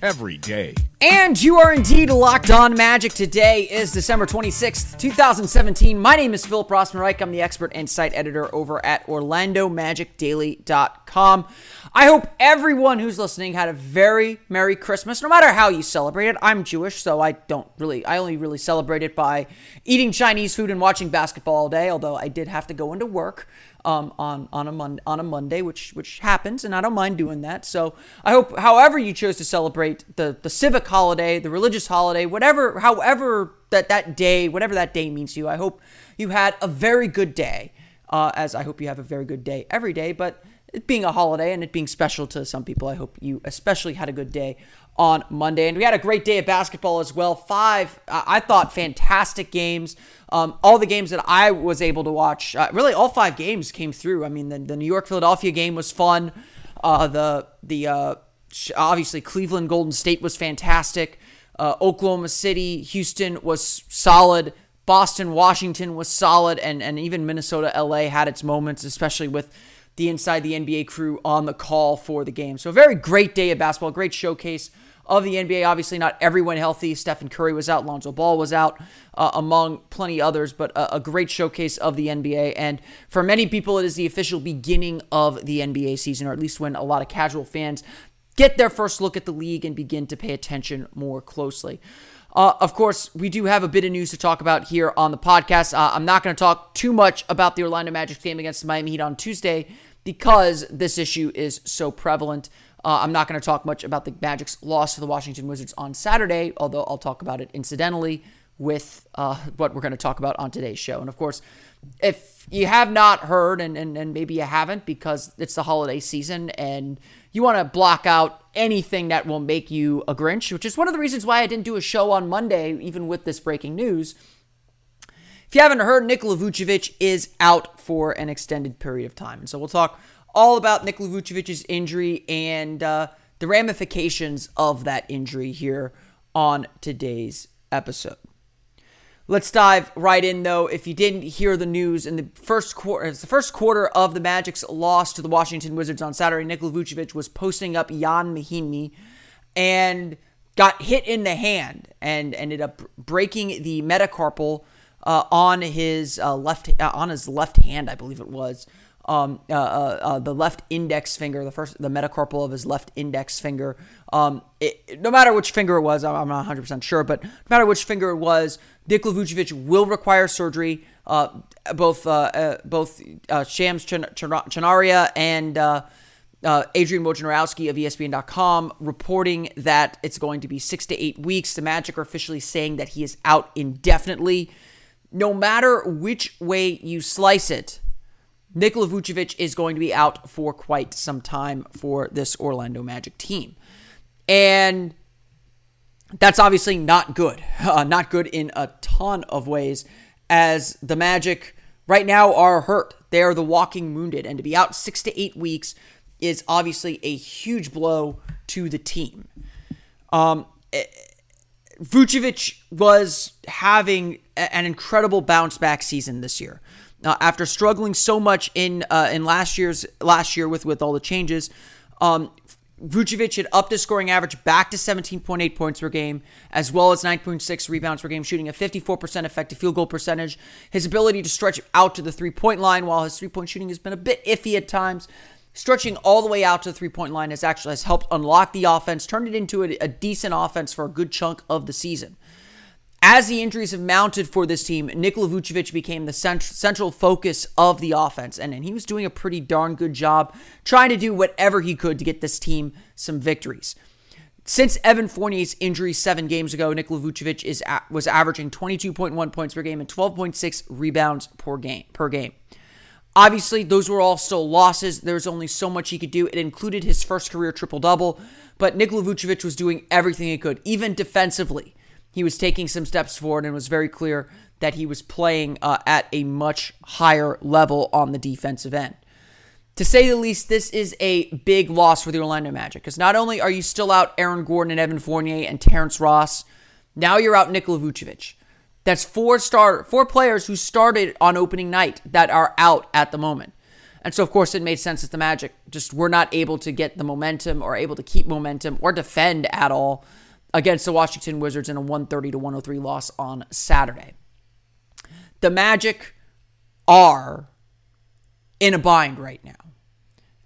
every day. And you are indeed Locked On Magic. Today is December 26th, 2017. My name is Philip Rossman-Reich. I'm the expert and site editor over at OrlandoMagicDaily.com. I hope everyone who's listening had a very Merry Christmas, no matter how you celebrate it. I'm Jewish, so I only really celebrate it by eating Chinese food and watching basketball all day, although I did have to go into work on a Monday, which happens, and I don't mind doing that. So I hope however you chose to celebrate the civic holiday, the religious holiday, whatever, however that day, whatever that day means to you, I hope you had a very good day, as I hope you have a very good day every day. But it being a holiday and it being special to some people, I hope you especially had a good day on Monday. And we had a great day of basketball as well. Five, I thought, fantastic games. All the games that I was able to watch, really all five games came through. I mean, the New York-Philadelphia game was fun. Obviously, Cleveland Golden State was fantastic. Oklahoma City, Houston was solid. Boston, Washington was solid. And even Minnesota, LA had its moments, especially with the Inside the NBA crew on the call for the game. So a very great day of basketball, great showcase of the NBA. Obviously, not everyone healthy. Stephen Curry was out. Lonzo Ball was out, among plenty others, but a great showcase of the NBA. And for many people, it is the official beginning of the NBA season, or at least when a lot of casual fans get their first look at the league and begin to pay attention more closely. Of course, we do have a bit of news to talk about here on the podcast. I'm not going to talk too much about the Orlando Magic game against the Miami Heat on Tuesday because this issue is so prevalent. I'm not going to talk much about the Magic's loss to the Washington Wizards on Saturday, although I'll talk about it incidentally with what we're going to talk about on today's show. And of course, if you have not heard, and maybe you haven't because it's the holiday season and you want to block out anything that will make you a Grinch, which is one of the reasons why I didn't do a show on Monday, even with this breaking news. If you haven't heard, Nikola Vucevic is out for an extended period of time. And so we'll talk all about Nikola Vucevic's injury and the ramifications of that injury here on today's episode. Let's dive right in, though. If you didn't hear the news in the first quarter of the Magic's loss to the Washington Wizards on Saturday, Nikola Vucevic was posting up Jan Mahinmi and got hit in the hand and ended up breaking the metacarpal on his left hand, I believe it was, the left index finger, the metacarpal of his left index finger. No matter which finger it was, I'm not 100% sure, but no matter which finger it was, Nikola Vucevic will require surgery. Both Shams Charania and Adrian Wojnarowski of ESPN.com reporting that it's going to be 6 to 8 weeks. The Magic are officially saying that he is out indefinitely. No matter which way you slice it, Nikola Vucevic is going to be out for quite some time for this Orlando Magic team. And that's obviously not good. Not good in a ton of ways, as the Magic right now are hurt. They are the walking wounded. And to be out 6 to 8 weeks is obviously a huge blow to the team. Vucevic was having an incredible bounce back season this year. After struggling so much in last year with all the changes, Vucevic had upped his scoring average back to 17.8 points per game, as well as 9.6 rebounds per game, shooting a 54% effective field goal percentage. His ability to stretch out to the three-point line, while his three-point shooting has been a bit iffy at times, stretching all the way out to the three-point line has helped unlock the offense, turned it into a decent offense for a good chunk of the season. As the injuries have mounted for this team, Nikola Vucevic became the central focus of the offense, and he was doing a pretty darn good job trying to do whatever he could to get this team some victories. Since Evan Fournier's injury 7 games ago, Nikola Vucevic was averaging 22.1 points per game and 12.6 rebounds per game. Obviously, those were all still losses. There's only so much he could do. It included his first career triple-double, but Nikola Vucevic was doing everything he could, even defensively. He was taking some steps forward and was very clear that he was playing at a much higher level on the defensive end. To say the least, this is a big loss for the Orlando Magic, because not only are you still out Aaron Gordon and Evan Fournier and Terrence Ross, now you're out Nikola Vucevic. That's four players who started on opening night that are out at the moment. And so, of course, it made sense that the Magic just were not able to get the momentum or able to keep momentum or defend at all against the Washington Wizards in a 130-103 loss on Saturday. The Magic are in a bind right now,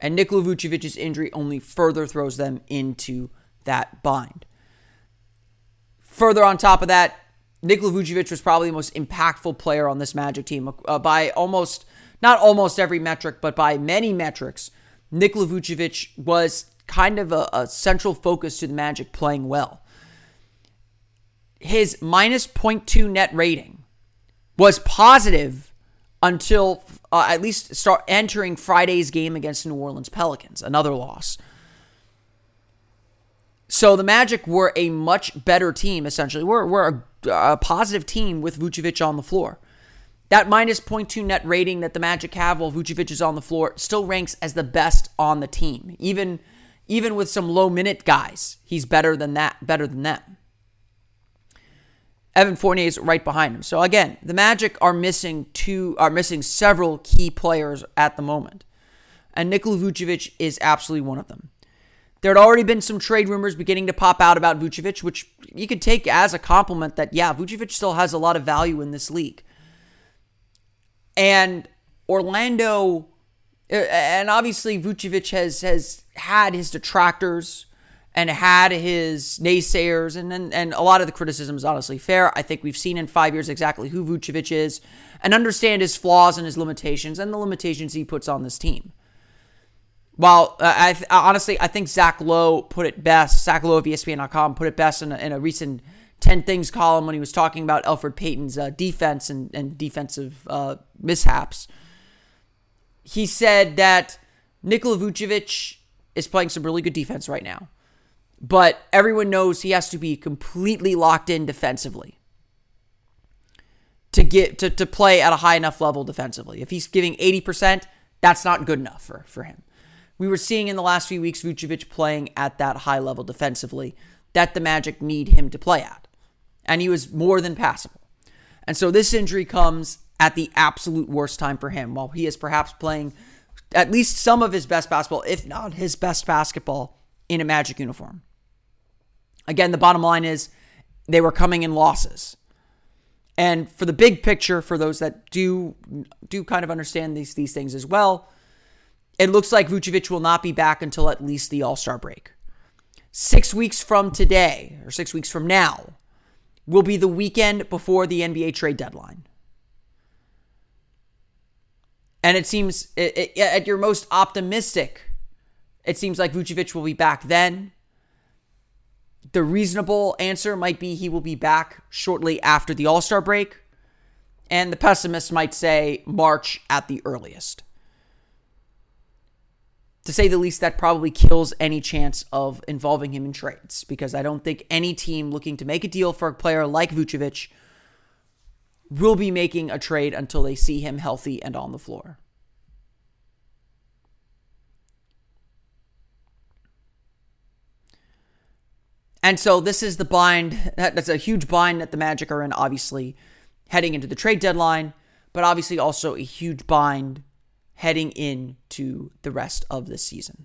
and Nikola Vucevic's injury only further throws them into that bind. Further on top of that, Nikola Vucevic was probably the most impactful player on this Magic team by not almost every metric, but by many metrics. Nikola Vucevic was kind of a central focus to the Magic playing well. His minus 0.2 net rating was positive until at least start entering Friday's game against New Orleans Pelicans, another loss. So the Magic were a much better team, essentially. We're a positive team with Vucevic on the floor. That minus 0.2 net rating that the Magic have while Vucevic is on the floor still ranks as the best on the team. Even with some low-minute guys, he's better than them. Evan Fournier is right behind him. So again, the Magic are missing several key players at the moment, and Nikola Vucevic is absolutely one of them. There had already been some trade rumors beginning to pop out about Vucevic, which you could take as a compliment that, yeah, Vucevic still has a lot of value in this league. And Orlando, and obviously Vucevic has had his detractors and had his naysayers, and a lot of the criticism is honestly fair. I think we've seen in 5 years exactly who Vucevic is and understand his flaws and his limitations and the limitations he puts on this team. While, I think Zach Lowe put it best. Zach Lowe of ESPN.com put it best in a recent 10 Things column when he was talking about Elfrid Payton's defense and defensive mishaps. He said that Nikola Vucevic is playing some really good defense right now, but everyone knows he has to be completely locked in defensively to get to play at a high enough level defensively. If he's giving 80%, that's not good enough for him. We were seeing in the last few weeks Vucevic playing at that high level defensively that the Magic need him to play at. And he was more than passable. And so this injury comes at the absolute worst time for him, while he is perhaps playing at least some of his best basketball, if not his best basketball, in a Magic uniform. Again, the bottom line is they were coming in losses. And for the big picture, for those that do kind of understand these things as well, it looks like Vucevic will not be back until at least the All-Star break. 6 weeks from now, will be the weekend before the NBA trade deadline. And it seems, at your most optimistic, it seems like Vucevic will be back then. The reasonable answer might be he will be back shortly after the All-Star break. And the pessimist might say March at the earliest. To say the least, that probably kills any chance of involving him in trades, because I don't think any team looking to make a deal for a player like Vucevic will be making a trade until they see him healthy and on the floor. And so this is the bind. That's a huge bind that the Magic are in, obviously, heading into the trade deadline, but obviously also a huge bind heading into the rest of the season.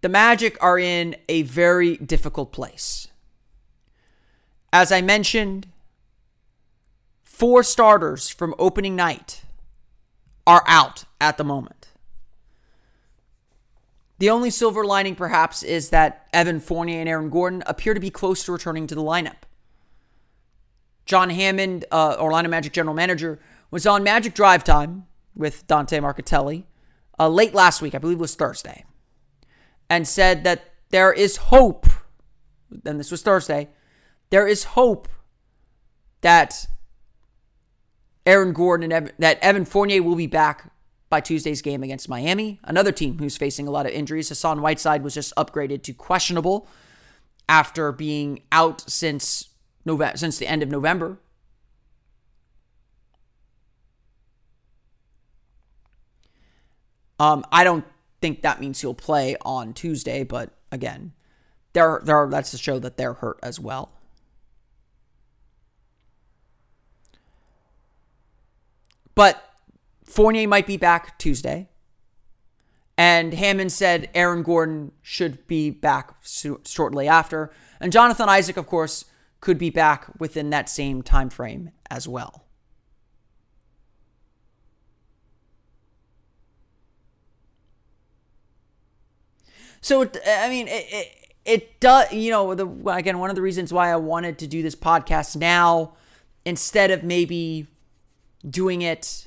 The Magic are in a very difficult place. As I mentioned, 4 starters from opening night are out at the moment. The only silver lining, perhaps, is that Evan Fournier and Aaron Gordon appear to be close to returning to the lineup. John Hammond, Orlando Magic general manager, was on Magic Drive Time with Dante Marcatelli late last week, I believe it was Thursday, and said that there is hope, and this was Thursday, there is hope that Aaron Gordon and Evan Fournier will be back by Tuesday's game against Miami, another team who's facing a lot of injuries. Hassan Whiteside was just upgraded to questionable after being out since the end of November. I don't think that means he'll play on Tuesday, but again, that's to show that they're hurt as well. But Fournier might be back Tuesday. And Hammond said Aaron Gordon should be back shortly after. And Jonathan Isaac, of course, could be back within that same time frame as well. So, I mean, it does, you know, again, one of the reasons why I wanted to do this podcast now instead of maybe doing it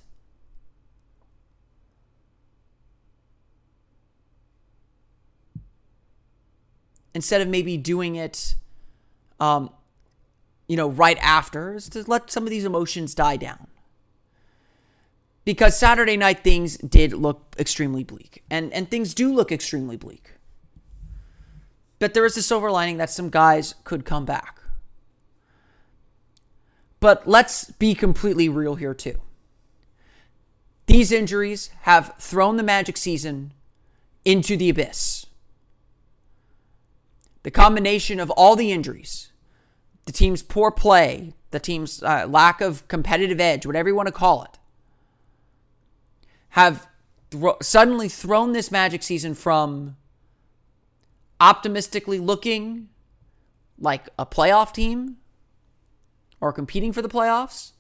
right after, is to let some of these emotions die down. Because Saturday night things did look extremely bleak. And things do look extremely bleak. But there is a silver lining that some guys could come back. But let's be completely real here too. These injuries have thrown the Magic season into the abyss. The combination of all the injuries, the team's poor play, the team's lack of competitive edge, whatever you want to call it, have suddenly thrown this Magic season from optimistically looking like a playoff team or competing for the playoffs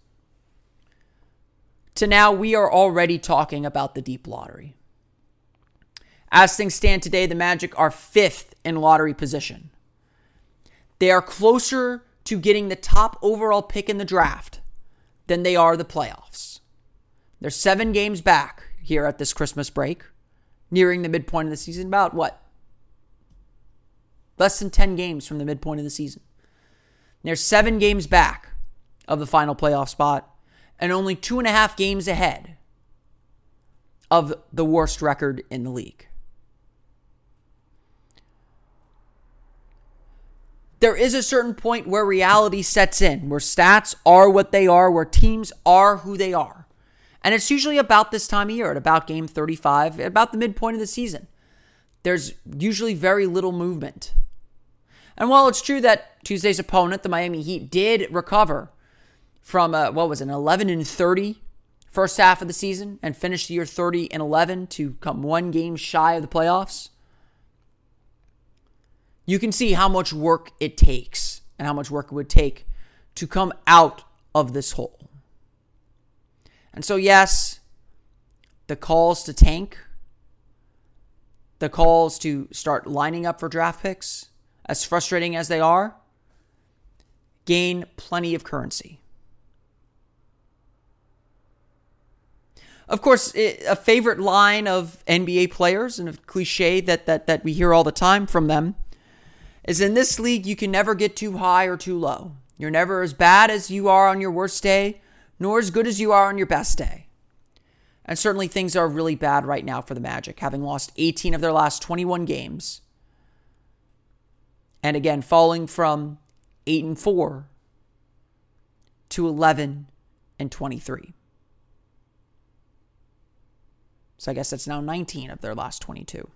to now we are already talking about the deep lottery. As things stand today, the Magic are 5th in lottery position. They are closer to getting the top overall pick in the draft than they are the playoffs. They're 7 games back here at this Christmas break, nearing the midpoint of the season, about what? Less than 10 games from the midpoint of the season. They're 7 games back of the final playoff spot and only 2.5 games ahead of the worst record in the league. There is a certain point where reality sets in, where stats are what they are, where teams are who they are. And it's usually about this time of year, at about game 35, about the midpoint of the season. There's usually very little movement. And while it's true that Tuesday's opponent, the Miami Heat, did recover from, an 11-30 first half of the season and finished the year 30-11 to come 1 game shy of the playoffs, you can see how much work it takes and how much work it would take to come out of this hole. And so, yes, the calls to tank, the calls to start lining up for draft picks, as frustrating as they are, gain plenty of currency. Of course, a favorite line of NBA players and a cliche that we hear all the time from them is, in this league, you can never get too high or too low. You're never as bad as you are on your worst day, nor as good as you are on your best day. And certainly things are really bad right now for the Magic, having lost 18 of their last 21 games. And again, falling from 8-4 to 11-23. So I guess that's now 19 of their last 22.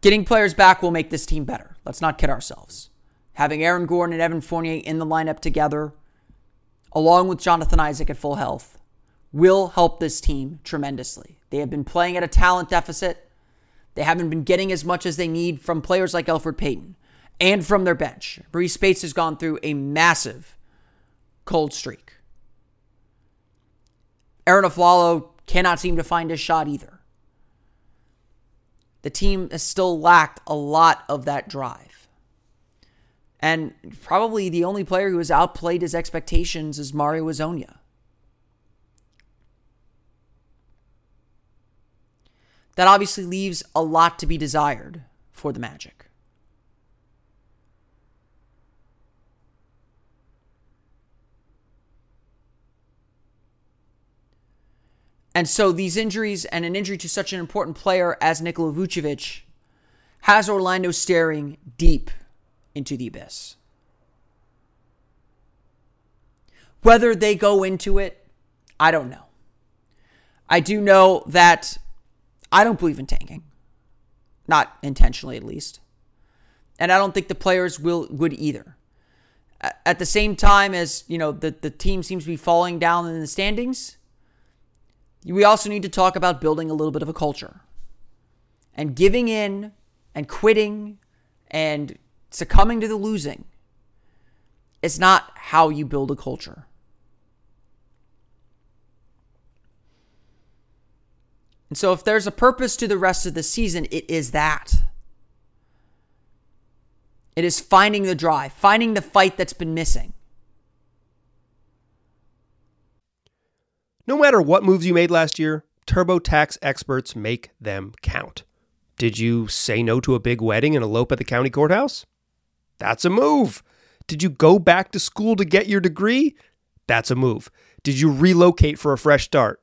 Getting players back will make this team better. Let's not kid ourselves. Having Aaron Gordon and Evan Fournier in the lineup together, along with Jonathan Isaac at full health, will help this team tremendously. They have been playing at a talent deficit. They haven't been getting as much as they need from players like Elfrid Payton and from their bench. Maurice Speights has gone through a massive cold streak. Arron Afflalo cannot seem to find his shot either. The team has still lacked a lot of that drive. And probably the only player who has outplayed his expectations is Mario Hezonja. That obviously leaves a lot to be desired for the Magic. And so these injuries, and an injury to such an important player as Nikola Vucevic, has Orlando staring deep into the abyss. Whether they go into it, I don't know. I do know that I don't believe in tanking. Not intentionally, at least. And I don't think the players would either. At the same time as, the team seems to be falling down in the standings, we also need to talk about building a little bit of a culture. And giving in and quitting and succumbing to the losing is not how you build a culture. And so if there's a purpose to the rest of the season, it is that. It is finding the drive, finding the fight that's been missing. No matter what moves you made last year, TurboTax experts make them count. Did you say no to a big wedding and elope at the county courthouse? That's a move. Did you go back to school to get your degree? That's a move. Did you relocate for a fresh start?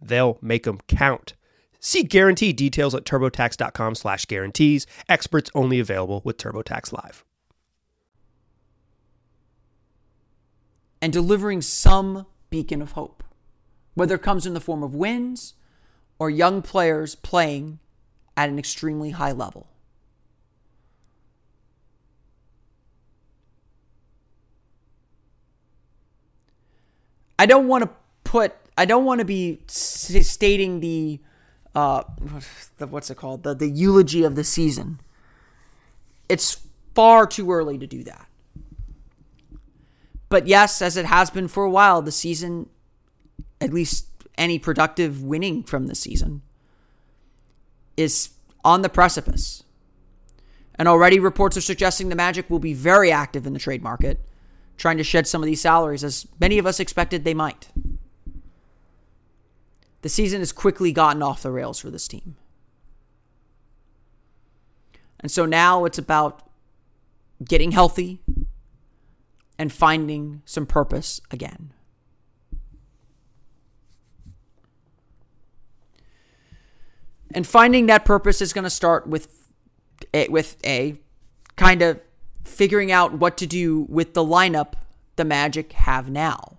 They'll make them count. See guarantee details at turbotax.com/guarantees. Experts only available with TurboTax Live. And delivering some beacon of hope, whether it comes in the form of wins or young players playing at an extremely high level. I don't want to be stating the what's it called? The eulogy of the season. It's far too early to do that. But yes, as it has been for a while, the season, at least any productive winning from the season, is on the precipice. And already reports are suggesting the Magic will be very active in the trade market, trying to shed some of these salaries, as many of us expected they might. The season has quickly gotten off the rails for this team. And so now it's about getting healthy and finding some purpose again. And finding that purpose is going to start with kind of figuring out what to do with the lineup the Magic have now.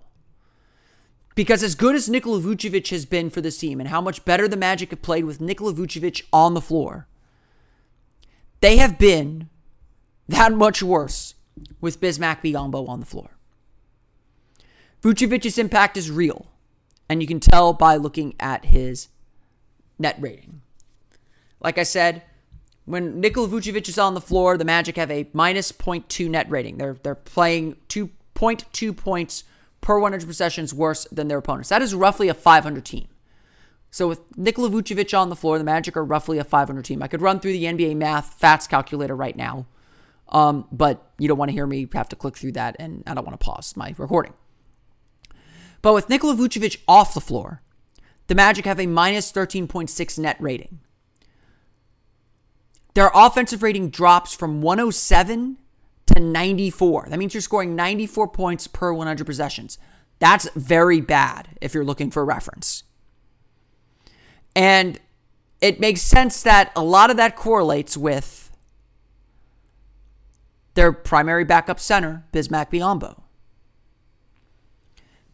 Because as good as Nikola Vucevic has been for this team, and how much better the Magic have played with Nikola Vucevic on the floor, they have been that much worse with Bismack Biyombo on the floor. Vucevic's impact is real, and you can tell by looking at his net rating. Like I said, When Nikola Vucevic is on the floor, the Magic have a minus 0.2 net rating. They're playing 2.2 points per 100 possessions worse than their opponents. That is roughly a 500 team. So with Nikola Vucevic on the floor, the Magic are roughly a 500 team. I could run through the NBA math FATS calculator right now, but you don't want to hear me have to click through that, and I don't want to pause my recording. But with Nikola Vucevic off the floor, the Magic have a minus 13.6 net rating. Their offensive rating drops from 107 to 94. That means you're scoring 94 points per 100 possessions. That's very bad if you're looking for reference. And it makes sense that a lot of that correlates with their primary backup center, Bismack Biyombo.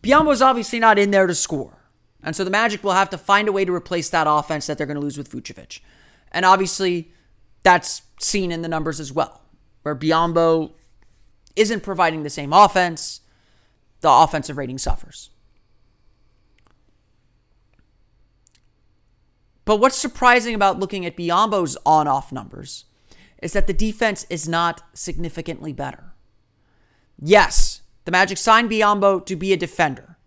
Biyombo's obviously not in there to score. And so the Magic will have to find a way to replace that offense that they're going to lose with Vucevic. And obviously, that's seen in the numbers as well, where Biyombo isn't providing the same offense, the offensive rating suffers. But what's surprising about looking at Biyombo's on-off numbers is that the defense is not significantly better. Yes, the Magic signed Biyombo to be a defender,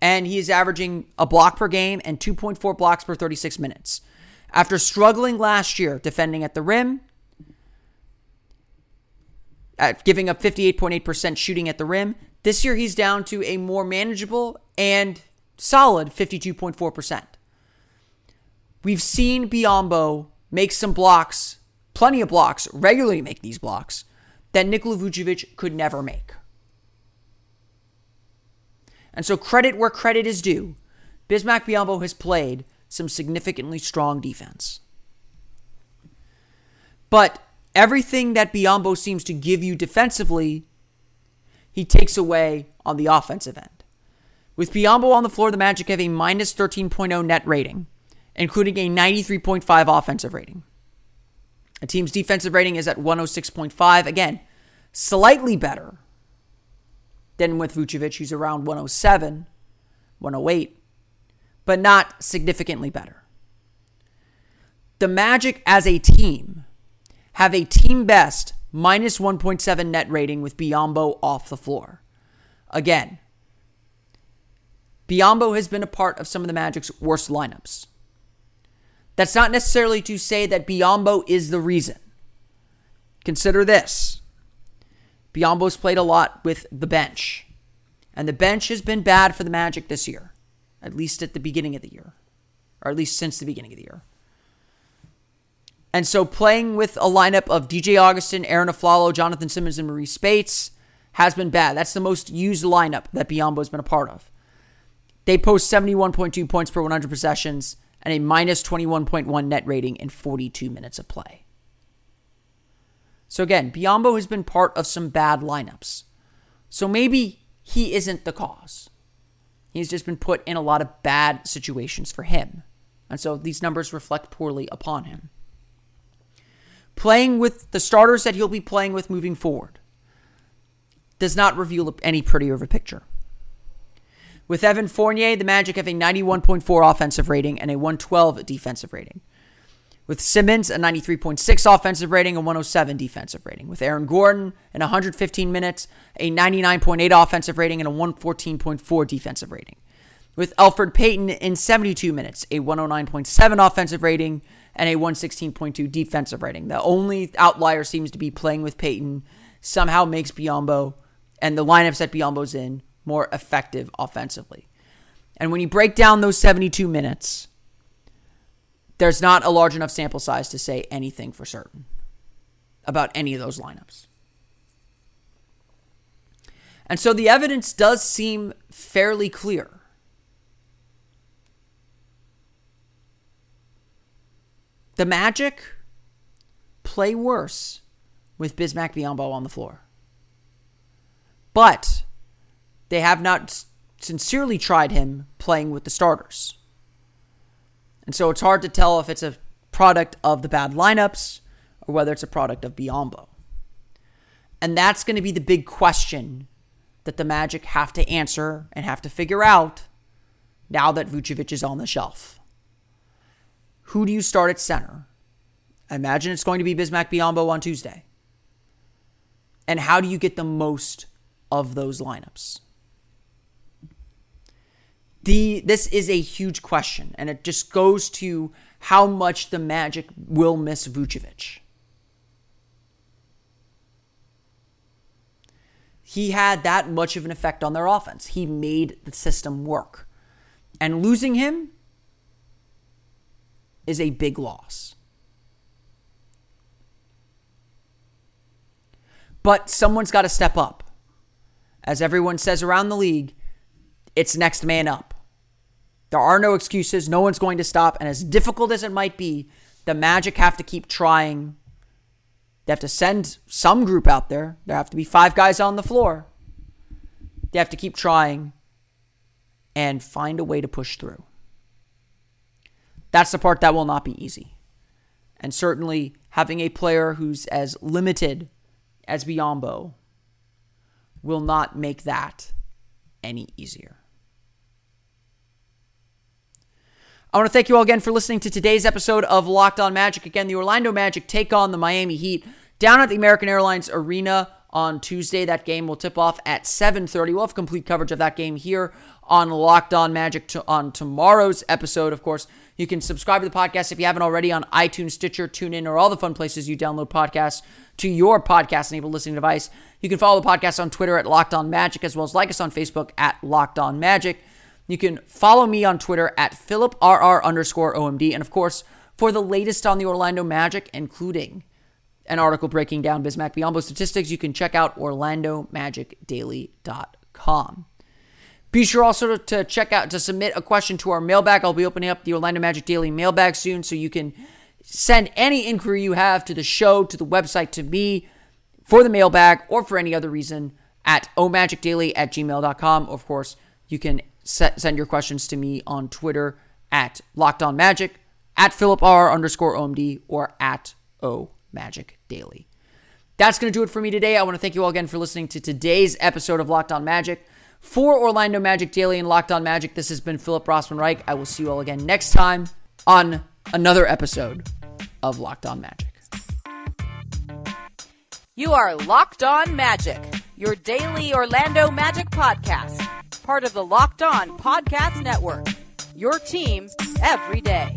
and he is averaging a block per game and 2.4 blocks per 36 minutes. After struggling last year defending at the rim, at giving up 58.8% shooting at the rim, this year he's down to a more manageable and solid 52.4%. We've seen Biyombo make some blocks, plenty of blocks, regularly make these blocks, that Nikola Vucevic could never make. And so credit where credit is due, Bismack Biyombo has played some significantly strong defense. But everything that Biyombo seems to give you defensively, he takes away on the offensive end. With Biyombo on the floor, the Magic have a minus 13.0 net rating, including a 93.5 offensive rating. A team's defensive rating is at 106.5. Again, slightly better than with Vucevic, who's around 107, 108. But not significantly better. The Magic as a team have a team best minus 1.7 net rating with Biyombo off the floor. Again, Biyombo has been a part of some of the Magic's worst lineups. That's not necessarily to say that Biyombo is the reason. Consider this. Biyombo's played a lot with the bench, and the bench has been bad for the Magic this year. At least at the beginning of the year. Or at least since the beginning of the year. And so playing with a lineup of DJ Augustin, Arron Afflalo, Jonathan Simmons, and Maurice Speights has been bad. That's the most used lineup that Biyombo's been a part of. They post 71.2 points per 100 possessions and a minus 21.1 net rating in 42 minutes of play. So again, Biyombo has been part of some bad lineups. So maybe he isn't the cause. He's just been put in a lot of bad situations for him. And so these numbers reflect poorly upon him. Playing with the starters that he'll be playing with moving forward does not reveal any prettier of a picture. With Evan Fournier, the Magic have a 91.4 offensive rating and a 112 defensive rating. With Simmons, a 93.6 offensive rating and 107 defensive rating. With Aaron Gordon, in 115 minutes, a 99.8 offensive rating and a 114.4 defensive rating. With Elfrid Payton, in 72 minutes, a 109.7 offensive rating and a 116.2 defensive rating. The only outlier seems to be playing with Payton somehow makes Biyombo and the lineups that Biyombo's in more effective offensively. And when you break down those 72 minutes, there's not a large enough sample size to say anything for certain about any of those lineups. And so the evidence does seem fairly clear. The Magic play worse with Bismack Biyombo on the floor. But they have not sincerely tried him playing with the starters. And so it's hard to tell if it's a product of the bad lineups or whether it's a product of Biyombo. And that's going to be the big question that the Magic have to answer and have to figure out now that Vucevic is on the shelf. Who do you start at center I imagine it's going to be Bismack Biyombo on Tuesday. And how do you get the most of those lineups? This is a huge question, and it just goes to how much the Magic will miss Vucevic. He had that much of an effect on their offense. He made the system work. And losing him is a big loss. But someone's got to step up. As everyone says around the league, it's next man up. There are no excuses. No one's going to stop. And as difficult as it might be, the Magic have to keep trying. They have to send some group out there. There have to be 5 guys on the floor. They have to keep trying and find a way to push through. That's the part that will not be easy. And certainly having a player who's as limited as Biyombo will not make that any easier. I want to thank you all again for listening to today's episode of Locked On Magic. Again, the Orlando Magic take on the Miami Heat down at the American Airlines Arena on Tuesday. That game will tip off at 7:30. We'll have complete coverage of that game here on Locked On Magic on tomorrow's episode. Of course, you can subscribe to the podcast if you haven't already on iTunes, Stitcher, TuneIn, or all the fun places you download podcasts to your podcast-enabled listening device. You can follow the podcast on Twitter at Locked On Magic, as well as like us on Facebook at Locked On Magic. You can follow me on Twitter at PhilipRR_OMD. And of course, for the latest on the Orlando Magic, including an article breaking down Bismack Biyombo statistics, you can check out OrlandoMagicDaily.com. Be sure also to check out, to submit a question to our mailbag. I'll be opening up the Orlando Magic Daily mailbag soon, so you can send any inquiry you have to the show, to the website, to me, for the mailbag, or for any other reason at omagicdaily@gmail.com. Of course, you can send your questions to me on Twitter at LockedOnMagic, at PhilipR_OMD, or at OMagicDaily. That's going to do it for me today. I want to thank you all again for listening to today's episode of Locked On Magic. For Orlando Magic Daily and Locked On Magic, this has been Philip Rossman-Reich. I will see you all again next time on another episode of Locked On Magic. You are Locked On Magic, your daily Orlando Magic podcast. Part of the Locked On Podcast Network, your team every day.